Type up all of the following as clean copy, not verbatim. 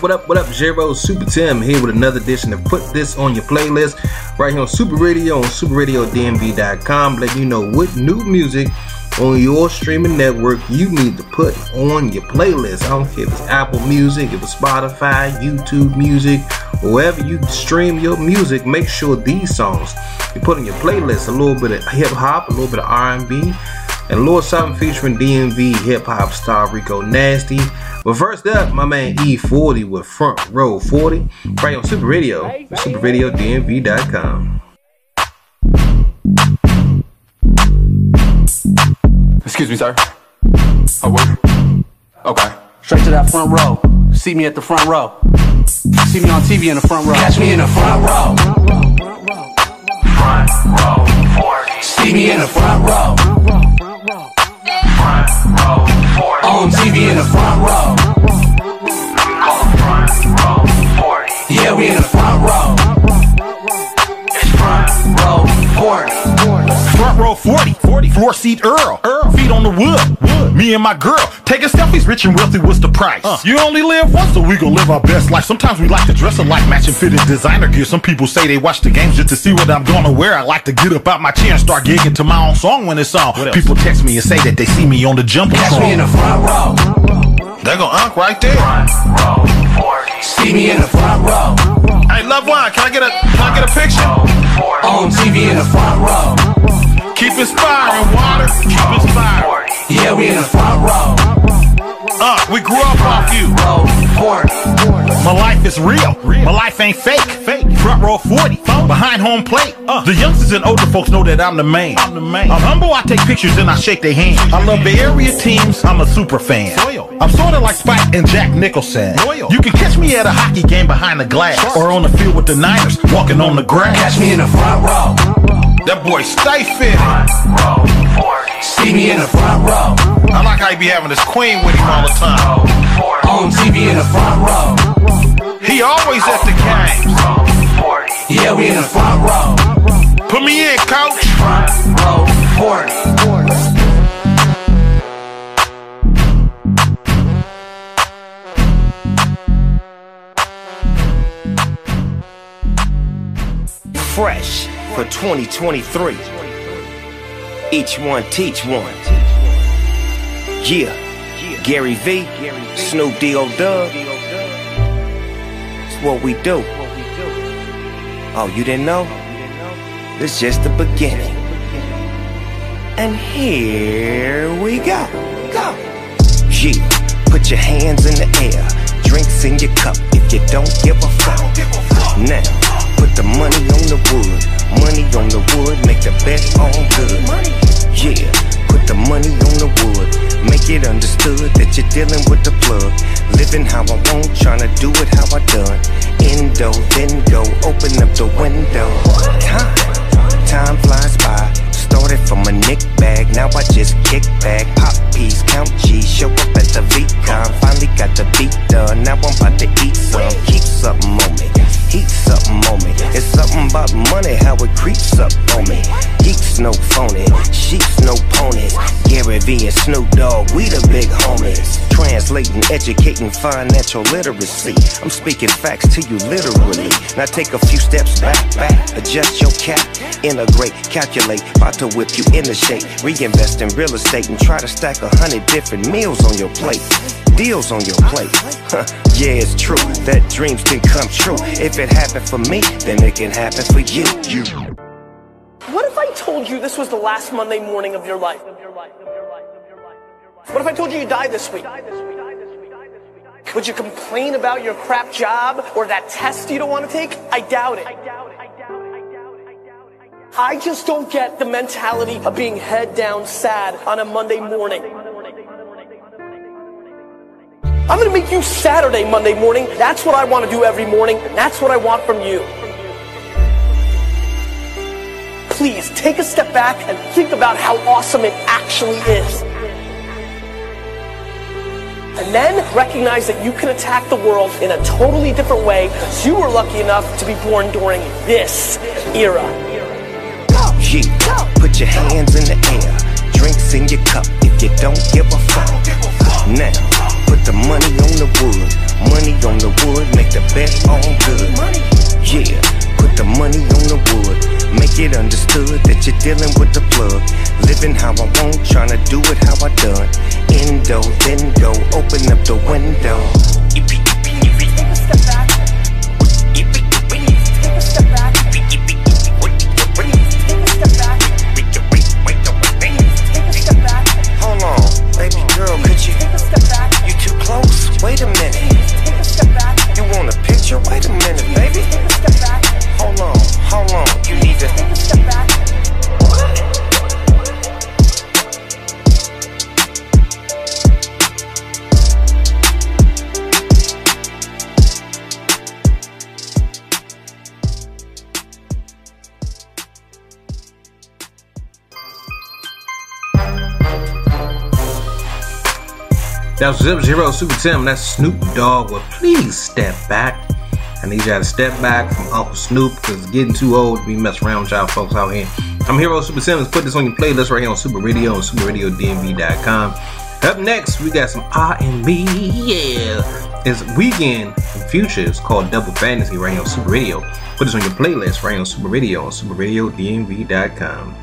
What up, UrHero Super Tim here with another edition of Put This On Your Playlist right here on Super Radio on SuperRadioDMV.com, letting you know what new music on your streaming network you need to put on your playlist. I don't care if it's Apple Music, if it's Spotify, YouTube Music, wherever you stream your music, make sure these songs you put on your playlist. A little bit of hip-hop, a little bit of R&B, and a little something featuring DMV hip-hop star Rico Nasty. But first up, my man E-40 with Front Row 40, right on Super Radio, SuperRadioDMV.com. Excuse me, sir. I work. Okay. Straight to that front row. See me at the front row. See me on TV in the front row. Catch me in the front row. Front row 40. See me in the front row. Front row 40. On TV in the front row. Call the front row 40. Yeah, we in the front row. It's front row 40. Front row 40. 40. Floor seat Earl. Feet on the wood. Me and my girl taking selfies. Rich and wealthy, what's the price? You only live once, so we gon' live our best life. Sometimes we like to dress alike, matching fitted designer gear. Some people say they watch the games just to see what I'm gonna wear. I like to get up out my chair and start gigging to my own song when it's on. People text me and say that they see me on the jumping. Catch me in the front row. They gon' unk right there. Front row 40. See me in the front row. Hey, loved one, can I get a picture? On TV in the front row. Keep inspiring, water. Keep inspiring. Yeah, we in the front row. We grew up off you. My life is real. My life ain't fake. Front row 40, behind home plate. The youngsters and older folks know that I'm the man. I'm humble, I take pictures and I shake their hands. I love the area teams, I'm a super fan. I'm sorta like Spike and Jack Nicholson. You can catch me at a hockey game behind the glass, or on the field with the Niners, walking on the grass. Catch me in the front row. That boy stay fit. Front row 40. See me in the front row. I like how he be having this queen with him all the time. On TV in the front row. He always at the games. Yeah, we in the front row. Put me in, coach. Front row 40. Fresh for 2023. Each one teach one. Yeah, Gary V, Snoop Dogg. It's what we do. Oh, you didn't know? It's just the beginning. And here we go. Go. Yeah, put your hands in the air. Drinks in your cup if you don't give a fuck. Now. Put the money on the wood, make the bet all good. Yeah, put the money on the wood, make it understood that you're dealing with the plug. Living how I want, tryna do it how I done. Endo, then go, open up the window. Time flies by, started from a nick bag, now I just kick back. Pop peas, count G's, show up at the VCon. Finally got the beat done, now I'm about to eat some. Keep something on me. Heat something on me. It's something about money, how it creeps up on me. Geeks no phony, sheeps no ponies. Gary V and Snoop Dogg, we the big homies. Translating, educating financial literacy. I'm speaking facts to you literally. Now take a few steps back, adjust your cap. Integrate, calculate, about to whip you in the shape. Reinvest in real estate and try to stack 100 different meals on your plate. Deals on your plate. Yeah, it's true that dreams can come true. If it happened for me, then it can happen for you. What if I told you this was the last Monday morning of your life? What if I told you you died this week? Would you complain about your crap job or that test you don't want to take? I doubt it. I just don't get the mentality of being head down sad on a Monday morning. I'm gonna make you Saturday, Monday morning. That's what I want to do every morning. That's what I want from you. Please take a step back and think about how awesome it actually is. and then recognize that you can attack the world in a totally different way. You were lucky enough to be born during this era. Yeah, put your hands in the air, drinks in your cup if you don't give a fuck. Now, put the money on the wood, make the bet all good. Yeah, put the money on the wood, make it understood that you're dealing with the plug. Living how I want, tryna do it how I done. Endo, then go, open up the window. Take a step back. Take a step back. Girl, could you take a step back? You too close? Wait a minute. Take a step back. You want a picture? Wait a minute, baby. Take a step back. Hold on, hold on. You need to take a step back. That was UrHero Super Tim. That's Snoop Dogg with Please Step Back. I need y'all to step back from Uncle Snoop, because it's getting too old to be messing around with y'all folks out here. I'm UrHero Super Tim. Let's put this on your playlist right here on Super Radio and SuperRadioDMV.com. Up next, we got some R&B. Yeah. It's Weekend and Future. It's called Double Fantasy right here on Super Radio. Put this on your playlist right here on Super Radio and SuperRadioDMV.com.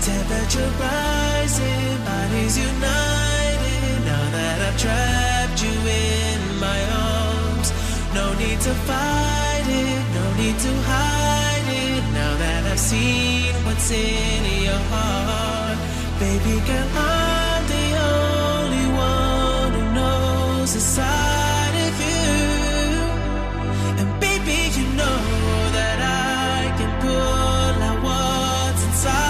Temperature rising, bodies united. Now that I've trapped you in my arms, no need to fight it, no need to hide it. Now that I've seen what's in your heart, baby girl, I'm the only one who knows the side of you. And baby, you know that I can pull out what's inside.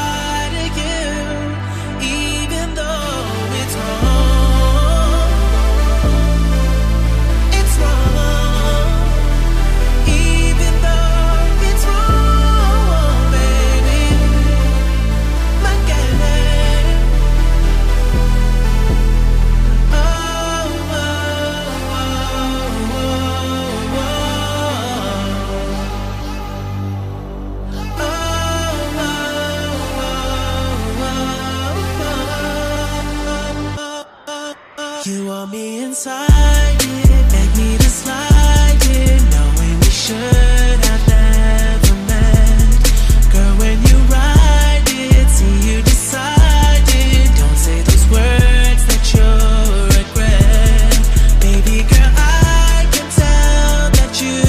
You want me inside it, make me to slide it, knowing we should have never met. Girl, when you ride it, see you decide it, don't say those words that you'll regret. Baby girl, I can tell that you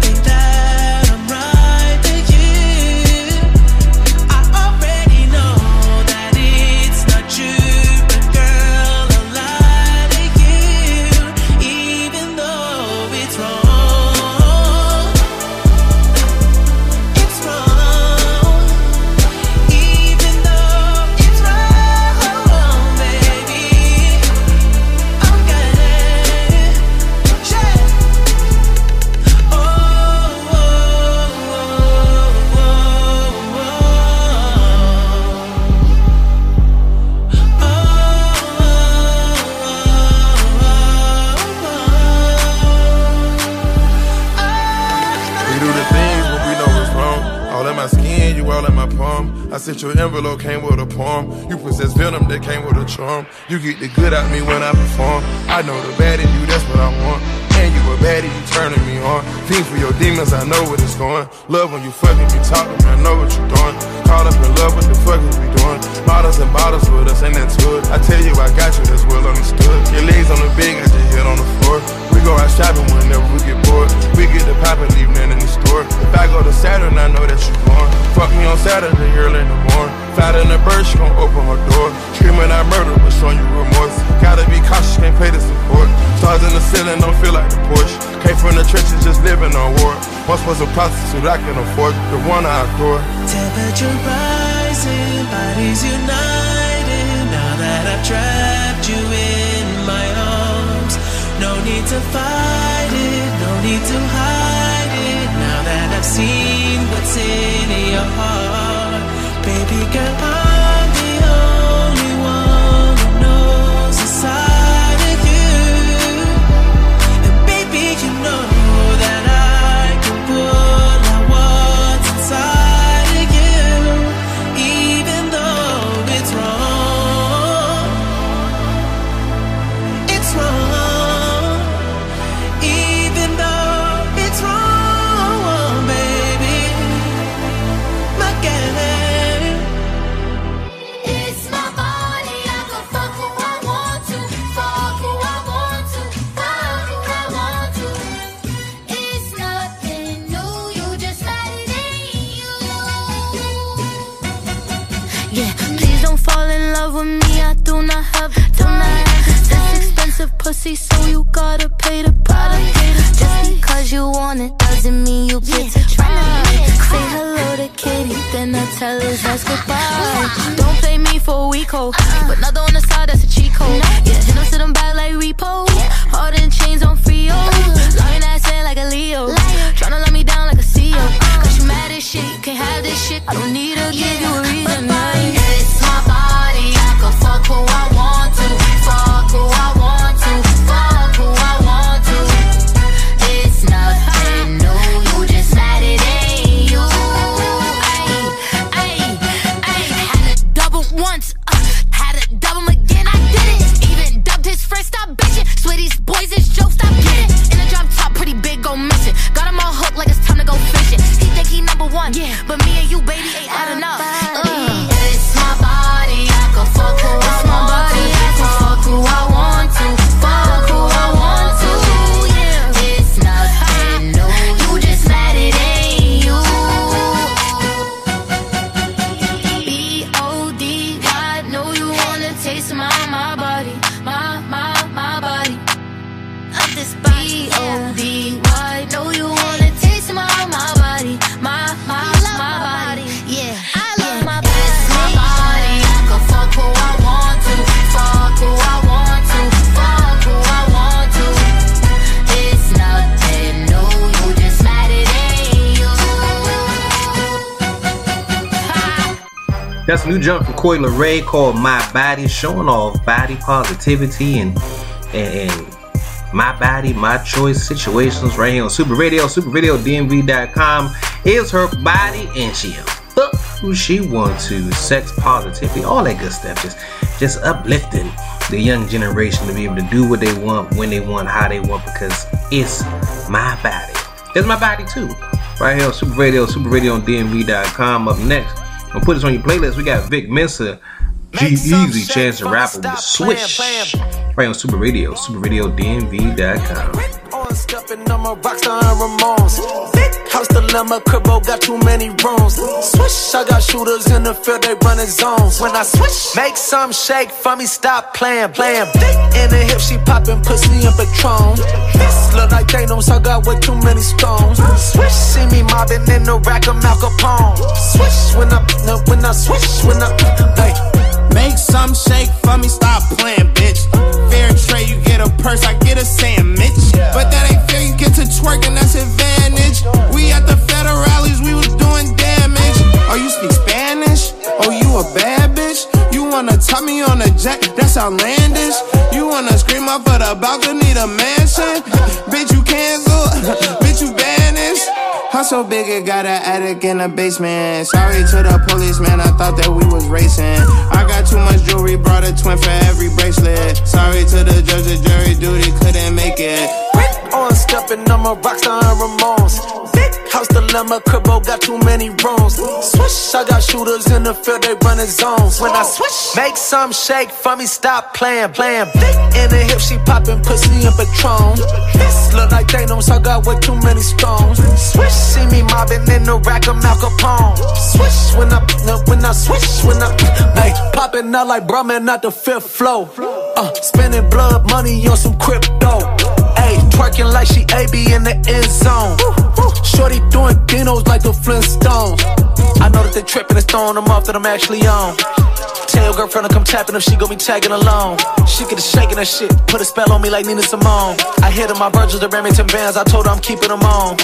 think that I'm right to you. I already know that it's not true, but girl, I'll lie. I sent your envelope, came with a poem. You possess venom that came with a charm. You get the good out me when I perform. I know the bad in you, that's what I want. And you a baddie, you turning me on. Fiend for your demons, I know where it's going. Love when you fucking be talking, I know what you're doing. Caught up in love, what the fuck is we doing? Bottles and bottles with us, and that's good. I tell you I got you, that's well understood. Your legs on the bed, got your head on the floor. We go out shopping whenever we get bored. We get the pop and leave none in the store. If I go to Saturn, I know that you're born. Fuck me on Saturday, early in the morning. in the ceiling, don't feel like the Porsche. Came from the trenches, just living on war. Once was a prostitute, I can afford the one I adore. Temperature rising, bodies united. Now that I've trapped you in my arms, no need to fight it, no need to hide it. Now that I've seen what's in your heart, baby girl, I'm the only one who knows the side. Pussy, so you gotta pay the price. Just because you want it doesn't mean you get to try. Say hello to Kitty, then I tell her that's goodbye. Don't play me for a week, ho. But another on the side, that's a cheat code. Yeah, hit them to them back like repo. Hard in chains on Frio. Lying ass in like a Leo. Tryna let me down like a CEO. Cause you mad as shit, you can't have this shit. I don't need to give you a reason. It's my body, I can fuck who I want to. Fuck who I want to. Yeah, but me and you, baby, ain't had enough. It's my body, I can fuck who I want to. Fuck who I want to. Fuck who I want to. Yeah. It's nothing new. You just mad it ain't you. B-O-D-Y, know you wanna taste my body, my body. Up this body. B-O-D-Y, know you wanna taste my body, That's a new jump from Coi LaRay called My Body, showing off body positivity and my body, my choice situations right here on Super Radio. SuperRadioDMV.com is her body, and she'll fuck who she wants to. Sex positivity, all that good stuff. Just uplifting the young generation to be able to do what they want, when they want, how they want, because it's my body. That's my body too. Right here on Super Radio, SuperRadioDMV.com. Up next, I'm gonna put this on your playlist. We got Vic Mensa, G-Eazy, Chance the Rapper with Swish. Right on Super Radio, SuperRadioDMV.com. Rick Owens stepping on my rockstar and Ramones. Big house dilemma, cribbo got too many rooms. Swish, I got shooters in the field, they running zones. When I swish, make some shake for me, stop playing. Dick in the hip, she popping pussy and Patron. This look like Thanos, I got way too many stones. Swish, see me mobbing in the rack of Mal Capone. Swish, when I swish, when I, hey. Make some shake for me, stop playing, bitch. Fair trade, you get a purse, I get a sandwich. But that ain't fair, you get to twerking, that's advantage. We at the federales, we was doing damage. Oh, you speak Spanish? Oh, you a bad bitch? You wanna tummy on a jet, that's outlandish. You wanna scream up for the balcony, the mansion. Bitch, you cancel, bitch, you banished. I'm so big, it got an attic in the basement. Sorry to the police, man, I thought that we was racing. I got too much jewelry, brought a twin for every bracelet. Sorry to the jury duty couldn't make it. Rick on stepping, I'm a rockstar and Ramones. Big house dilemma, cribbo got too many rooms. Swish, I got shooters in the field, they running zones. When I swish, make some shake for me, stop playing. Dick in the hip, she popping pussy and Patron. This look like Thanos, I got way too many stones. Swish. See me mobbing in the rack of Mal Capone. Swish when I swish when I, hey, popping out like Brahmin out the fifth floor. Spending blood money on some crypto. twerking like she AB in the end zone. Shorty doing dinos like the Flintstones. I know that they tripping and throwing them off that I'm actually on. Tell your girlfriend to come tapping if she gon' be tagging along. She could have shaking that shit, put a spell on me like Nina Simone. I hit her my Virgils, the Remington bands, I told her I'm keeping them on.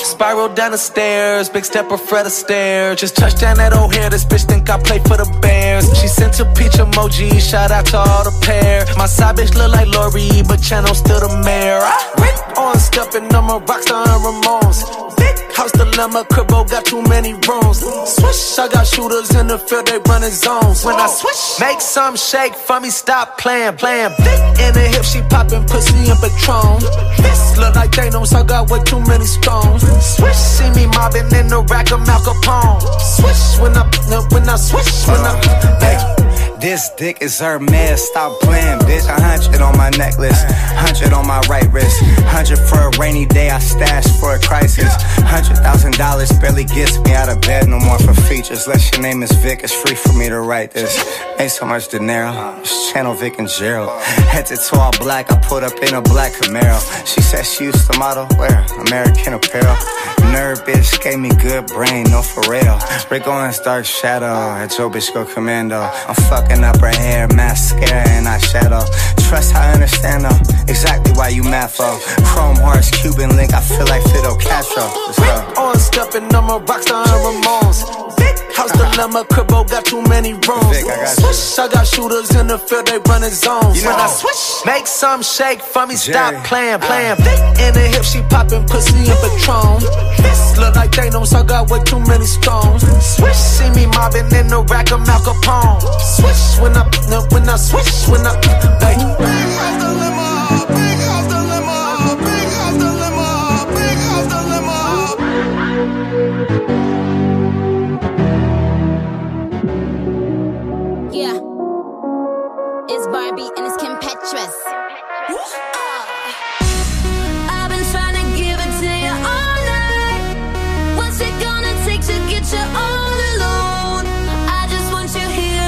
Spiral down the stairs, big stepper Fred Astaire. Just touched down that O'Hare, this bitch think I play for the Bears. She sent a peach emoji, shout out to all the pair. My side bitch look like Lori, but Channel's still the mayor. Rick Owens stepping on my rockstar and Ramones. Big house dilemma, cribbo got too many rooms. Swish, I got shooters in the field, they running zones. When I swish, make some shake for me, stop playing. Thick in the hip, she popping pussy and Patron. This look like Thanos, I got way too many stones. Swish, see me mobbing in the rack of Mal Capone. Swish, when I swish, when I This dick is her man, stop playing, bitch. 100 on my necklace, 100 on my right wrist, 100 for a rainy day, I stash for a crisis. $100,000 barely gets me out of bed, no more for features. Unless your name is Vic, it's free for me to write this. Ain't so much dinero, it's Channel Vic and Gerald. Head to toe all black, I pulled up in a black Camaro. She said she used to model, wear American Apparel. Nerd bitch gave me good brain, no for real. Rick Owens, Dark Shadow, that Joe bitch go commando. I'm fucking up her hair, mascara and eyeshadow. Trust, I understand though exactly why you mad for. Chrome hearts, Cuban link, I feel like Fidel Castro. Rick Owens stepping on my rockstar and Ramones. Big house dilemma, cribbo got too many rooms. Swish, I got shooters in the field, they running zones. You know, when I swish, make some shake for me, stop playing. Thick in the hip, she popping pussy and Patron. This look like Thanos, I got way too many stones. Swish, see me mobbing in the rack of Mal Capone. Swish. When I swish, when I bang. Big house dilemma, big house dilemma, big house dilemma, big house dilemma. Yeah, it's Barbie and it's Kim Petras. I've been trying to give it to you all night. What's it gonna take to get you all alone? I just want you here.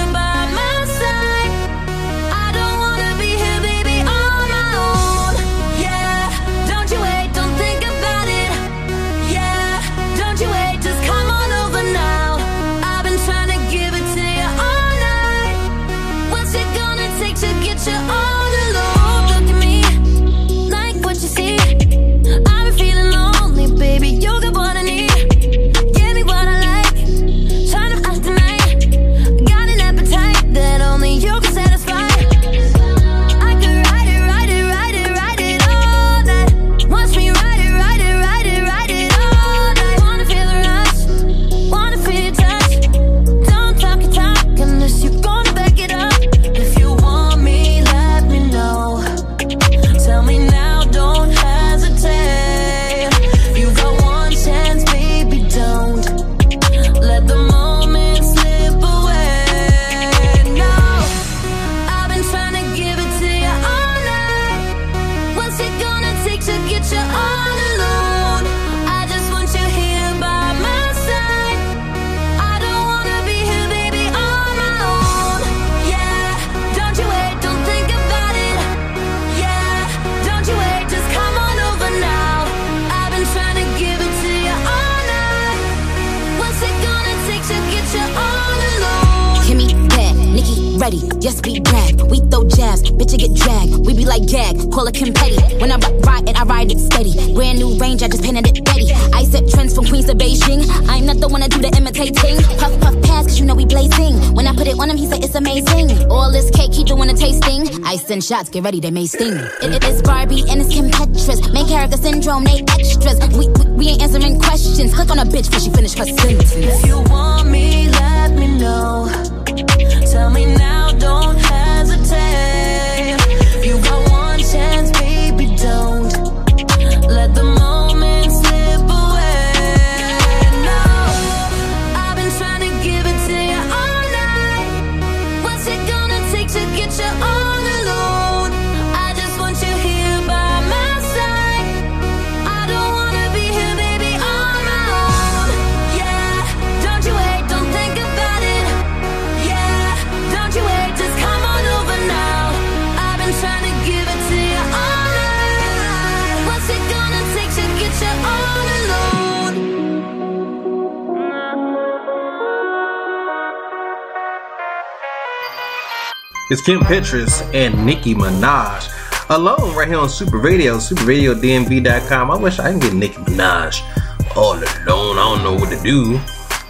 Ready, yes, be back. We throw jabs, bitch, you get dragged. We be like gag, call it Kim Petty. When I ride it, I ride it steady. Brand new range, I just painted it Betty. I set trends from Queens to Beijing. I'm not the one that do the imitating. Puff, puff, pass, cause you know we blazing. When I put it on him, he said it's amazing. All this cake, he doing a tasting. I send shots, get ready, they may sting. It is Barbie and it's Kim Petras. Main character syndrome, they extras. We ain't answering questions. Click on a bitch before she finish her sentence. If you want me, let me know. Tell me now, don't hesitate. You got one chance, baby, don't let the moment slip away. No, I've been trying to give it to you all night. What's it gonna take to get you all alone? I just want you here by my side. I don't wanna be here, baby, on my own. Yeah, don't you wait, don't think about it. It's Kim Petras and Nicki Minaj alone right here on Super Radio, SuperRadioDMV.com. I wish I can get Nicki Minaj all alone. I don't know what to do.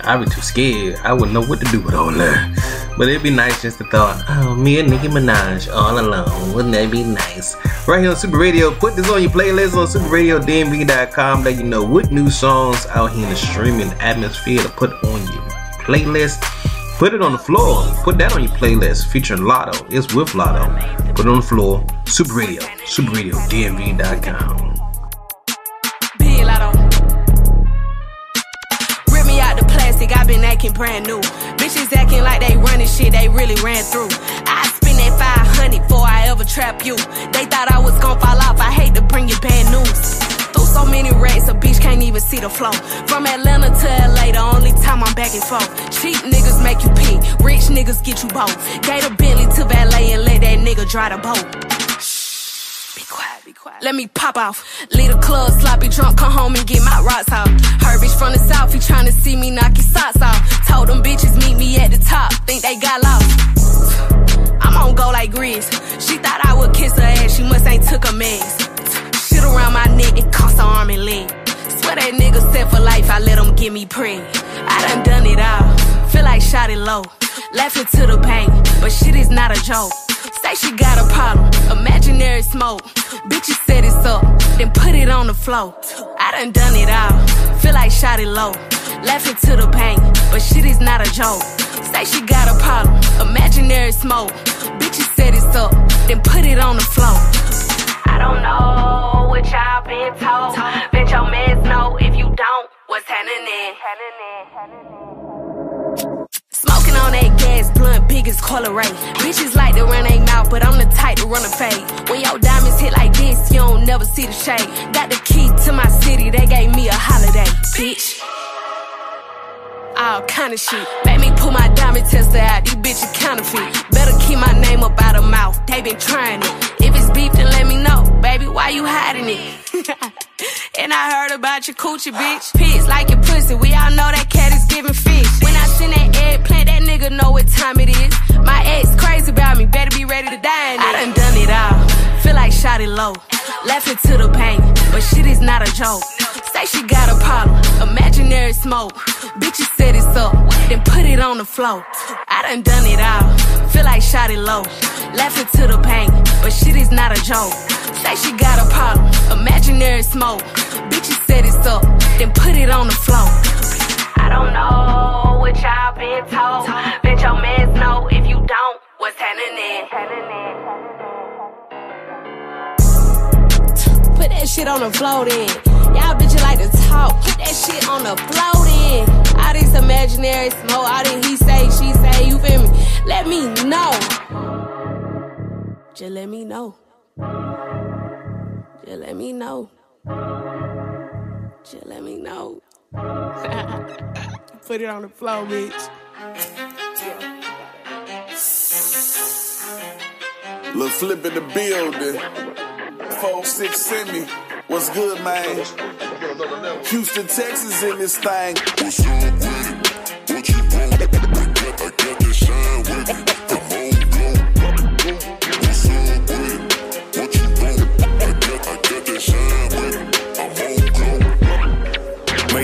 I would be too scared. I wouldn't know what to do with all that. But it'd be nice just to thought, oh, me and Nicki Minaj all alone. Wouldn't that be nice? Right here on Super Radio. Put this on your playlist on SuperRadioDMV.com. Let you know what new songs out here in the streaming atmosphere to put on your playlist. Put it on the floor. Put that on your playlist. Featuring Lotto. It's with Lotto. Put it on the floor. Super Radio. SuperRadioDMV.com. I've been acting brand new. Bitches acting like they running shit they really ran through. I spend that 500 before I ever trap you. They thought I was gonna fall off. I hate to bring you bad news. Through so many racks, a bitch can't even see the flow. From Atlanta to LA, the only time I'm back and forth. Cheap niggas make you pee, rich niggas get you both. Gave a Bentley to valet and let that nigga drive the boat. Let me pop off. Leave the club sloppy drunk, come home and get my rocks off. Her bitch from the south, he tryna see me knock his socks off. Told them bitches meet me at the top, think they got lost. I'm on go like Grizz. She thought I would kiss her ass, she must ain't took her meds. Shit around my neck, it cost her arm and leg. Swear that nigga set for life, I let him get me pregnant. I done it all, feel like shot it low. Laughing to the bank, but shit is not a joke. Say she got a problem, imaginary smoke. Bitch, you set it up, then put it on the floor. I done it all, feel like shot it low. Laughing to the bank, but shit is not a joke. Say she got a problem, imaginary smoke. Bitch, you set it up, then put it on the floor. I don't know what y'all been told. Bet your mans know if you don't, what's happening. Smoking on that gas blunt, big as Coi LaRay. Bitches like to run they mouth, but I'm the type to run a fade. When your diamonds hit like this, you don't never see the shade. Got the key to my city, they gave me a holiday, bitch. All kind of shit. Made me pull my diamond tester out, these bitches counterfeit. Better keep my name up out of mouth, they been trying it. If it's beef, then let me know, baby, why you hiding it? And I heard about your coochie, bitch. Pigs like your pussy, we all know that cat is giving fish. When I send that eggplant, that nigga know what time it is. My ex crazy about me, better be ready to die in it. I done it all, feel like shot it low. Laughing to the pain, but shit is not a joke. Say she got a problem, imaginary smoke. Bitch, you set it up, then put it on the floor. I done it all, feel like shot it low. Laughing to the pain, but shit is not a joke. Say she got a problem, imaginary smoke. Bitch, you set it up, then put it on the floor. I don't know what y'all been told. Bet your mans know if you don't, what's happening. Put that shit on the floor then. Y'all bitches like to talk, put that shit on the floor then. All this imaginary smoke, all this he say, she say, you feel me? Let me know. Just let me know. Just let me know. Just let me know. Put it on the floor, bitch. Yeah. Lil' Flip in the building. 4-6 send me. What's good, man? Houston, Texas in this thing. What's up with it? What you want? I got that shine with me.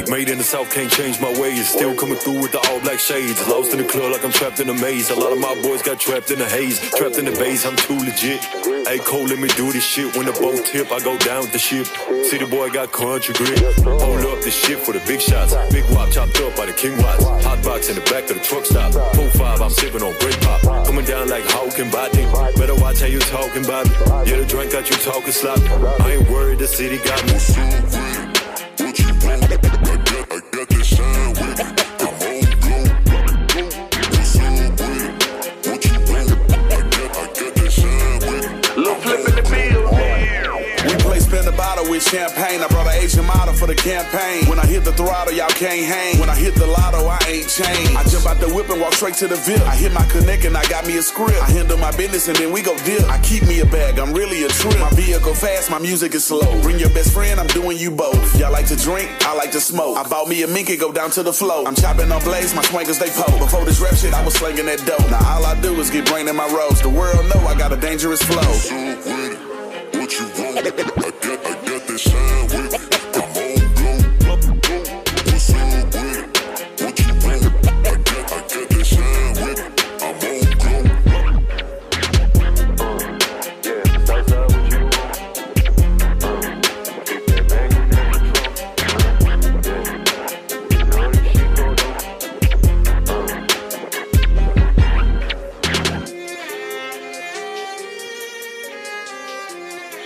Made in the south, can't change my ways. Still coming through with the all black shades. Lost in the club like I'm trapped in a maze. A lot of my boys got trapped in the haze. Trapped in the base, I'm too legit. Hey Cole, let me do this shit. When the boat tip, I go down with the ship. City boy got country grit. Hold up this shit for the big shots. Big wop chopped up by the king watts. Hot box in the back of the truck stop. 4-5, I'm sipping on grape pop. Coming down like Hawk and Body. Better watch how you talking about me. Yeah, the drink got you talking sloppy. I ain't worried, the city got me. champagne. I brought an Asian model for the campaign. When I hit the throttle, y'all can't hang. When I hit the lotto, I ain't changed. I jump out the whip and walk straight to the VIP. I hit my connect and I got me a script. I handle my business and then we go dip. I keep me a bag, I'm really a trip. My vehicle fast, my music is slow. Bring your best friend, I'm doing you both. Y'all like to drink, I like to smoke. I bought me a mink and go down to the flow. I'm chopping on blaze, my swingers they poke. Before this rap shit, I was slinging that dope. Now all I do is get brain in my roads. The world know I got a dangerous flow. So with it, what you want? I got this shine with it. I'm on go. What's up with it? What you want? I got this shine with it. I'm on go. Yeah,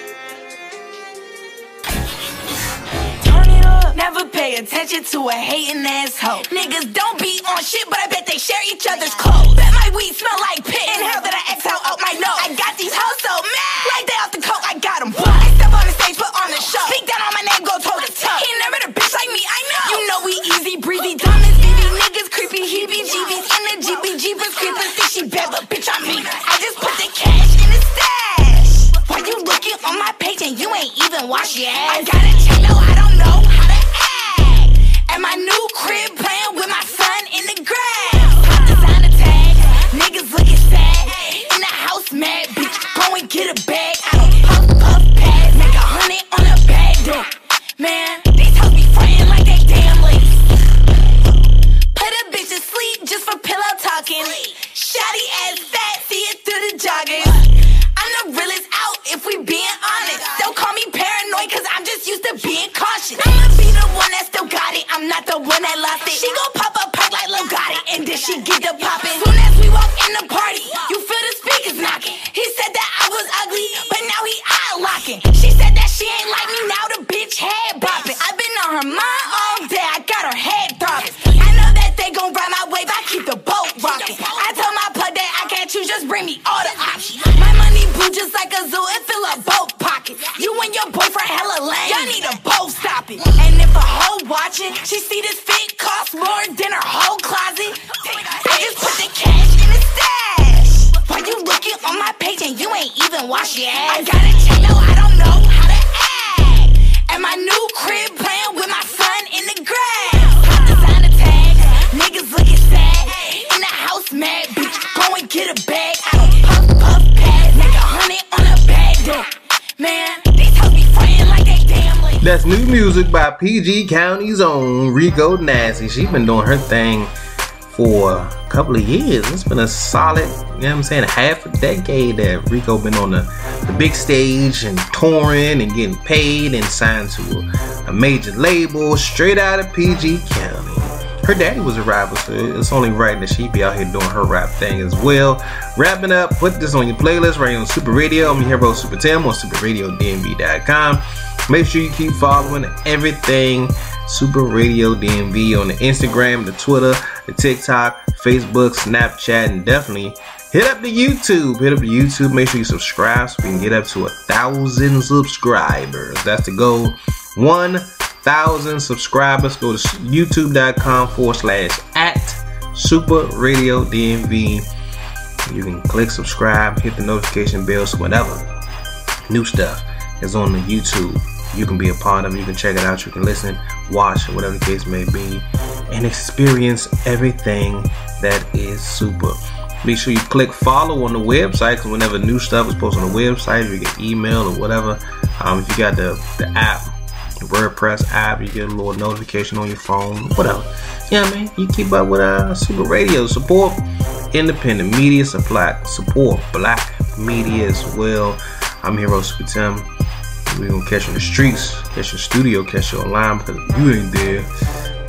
that's how you attention to a hating asshole. Niggas don't be on shit, but I bet they share each other's clothes. Bet my weed smell like pit. Inhale that I exhale out my nose. I got these hoes so mad. Like they off the coke, I got them. I step on the stage, but on the show. Speak down on my name, go toe to toe. He never met a bitch like me, I know. You know we easy, breezy, dumb as baby. Niggas creepy, heebie-jeebies. In the jeepy, jeepers, creepers. See she bad, but bitch, I'm mean. I just put the cash in the stash. Why you looking on my page and you ain't even wash your ass? I got a channel, I don't know. At my new crib, playing with my son in the grass. Pop designer tag, niggas looking sad. In the house mad, bitch, go and get a bag. I don't puff, puff, pass, make 100 on a bag. Damn, man, they told me friend like they damn ladies. Put a bitch to sleep just for pillow talking. Shotty ass fat, see it through the jogging. I'm the realest out if we being honest. Don't call me paranoid, cause I'm just used to being cautious. I'ma be the one that still got it, I'm not the one that lost it. She gon' pop a perk like Lil Gotti, and then she get the poppin'. Soon as we walk in the party, you feel the speakers knockin'. He said that I was ugly, but now he eye lockin'. She said that she ain't like me, now the bitch head boppin'. I've been on her mind all day, I got her head throbbin'. I know that they gon' ride my wave, I keep the boat rockin'. I told my plug that I can't choose, just bring me all the options. My money blue just like a zoo, it fill up both pockets. You and your boyfriend hella lame, y'all need to both stop it. And if a hoe watching, she see this fit cost more than her whole closet. I just put the cash in the stash. Why you looking on my page and you ain't even wash your ass? I got a channel, I don't know how to act. At my new crib, playing with my son in the grass. Pop designer tags, niggas looking sad. In the house mad, bitch, go and get a bag. I don't puff, puff, pass, make 100 on a bag. Damn, man, they told me friend like they damn late. That's new music by PG County's own Rico Nasty. She's been doing her thing for a couple of years. It's been a solid, you know what I'm saying, half a decade that Rico been on the big stage and touring and getting paid and signed to a major label straight out of PG County. Her daddy was a rapper, so it's only right that she be out here doing her rap thing as well. Wrapping up, put this on your playlist right here on Super Radio. I'm your hero Super Tim on SuperRadioDMV.com. Make sure you keep following everything Super Radio DMV on the Instagram, the Twitter, the TikTok, Facebook, Snapchat, and definitely hit up the YouTube. Hit up the YouTube. Make sure you subscribe so we can get up to 1,000 subscribers. That's the goal. 1,000 subscribers. Go to youtube.com/@SuperRadioDMV. You can click subscribe, hit the notification bell, so whenever new stuff is on the YouTube, you can be a part of it. You can check it out, you can listen, watch, whatever the case may be, and experience everything that is Super. Make sure you click follow on the website, because whenever new stuff is posted on the website, you get email or whatever. If you got the app, the WordPress app, you get a little notification on your phone, whatever. Yeah, man, you keep up with Super Radio. Support independent media, support black media as well. I'm Hero Super Tim. We're gonna catch you in the streets, catch your studio, catch you online, because if you ain't there,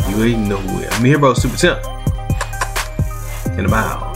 you ain't nowhere. I'm Hero Super Tim. In a mile.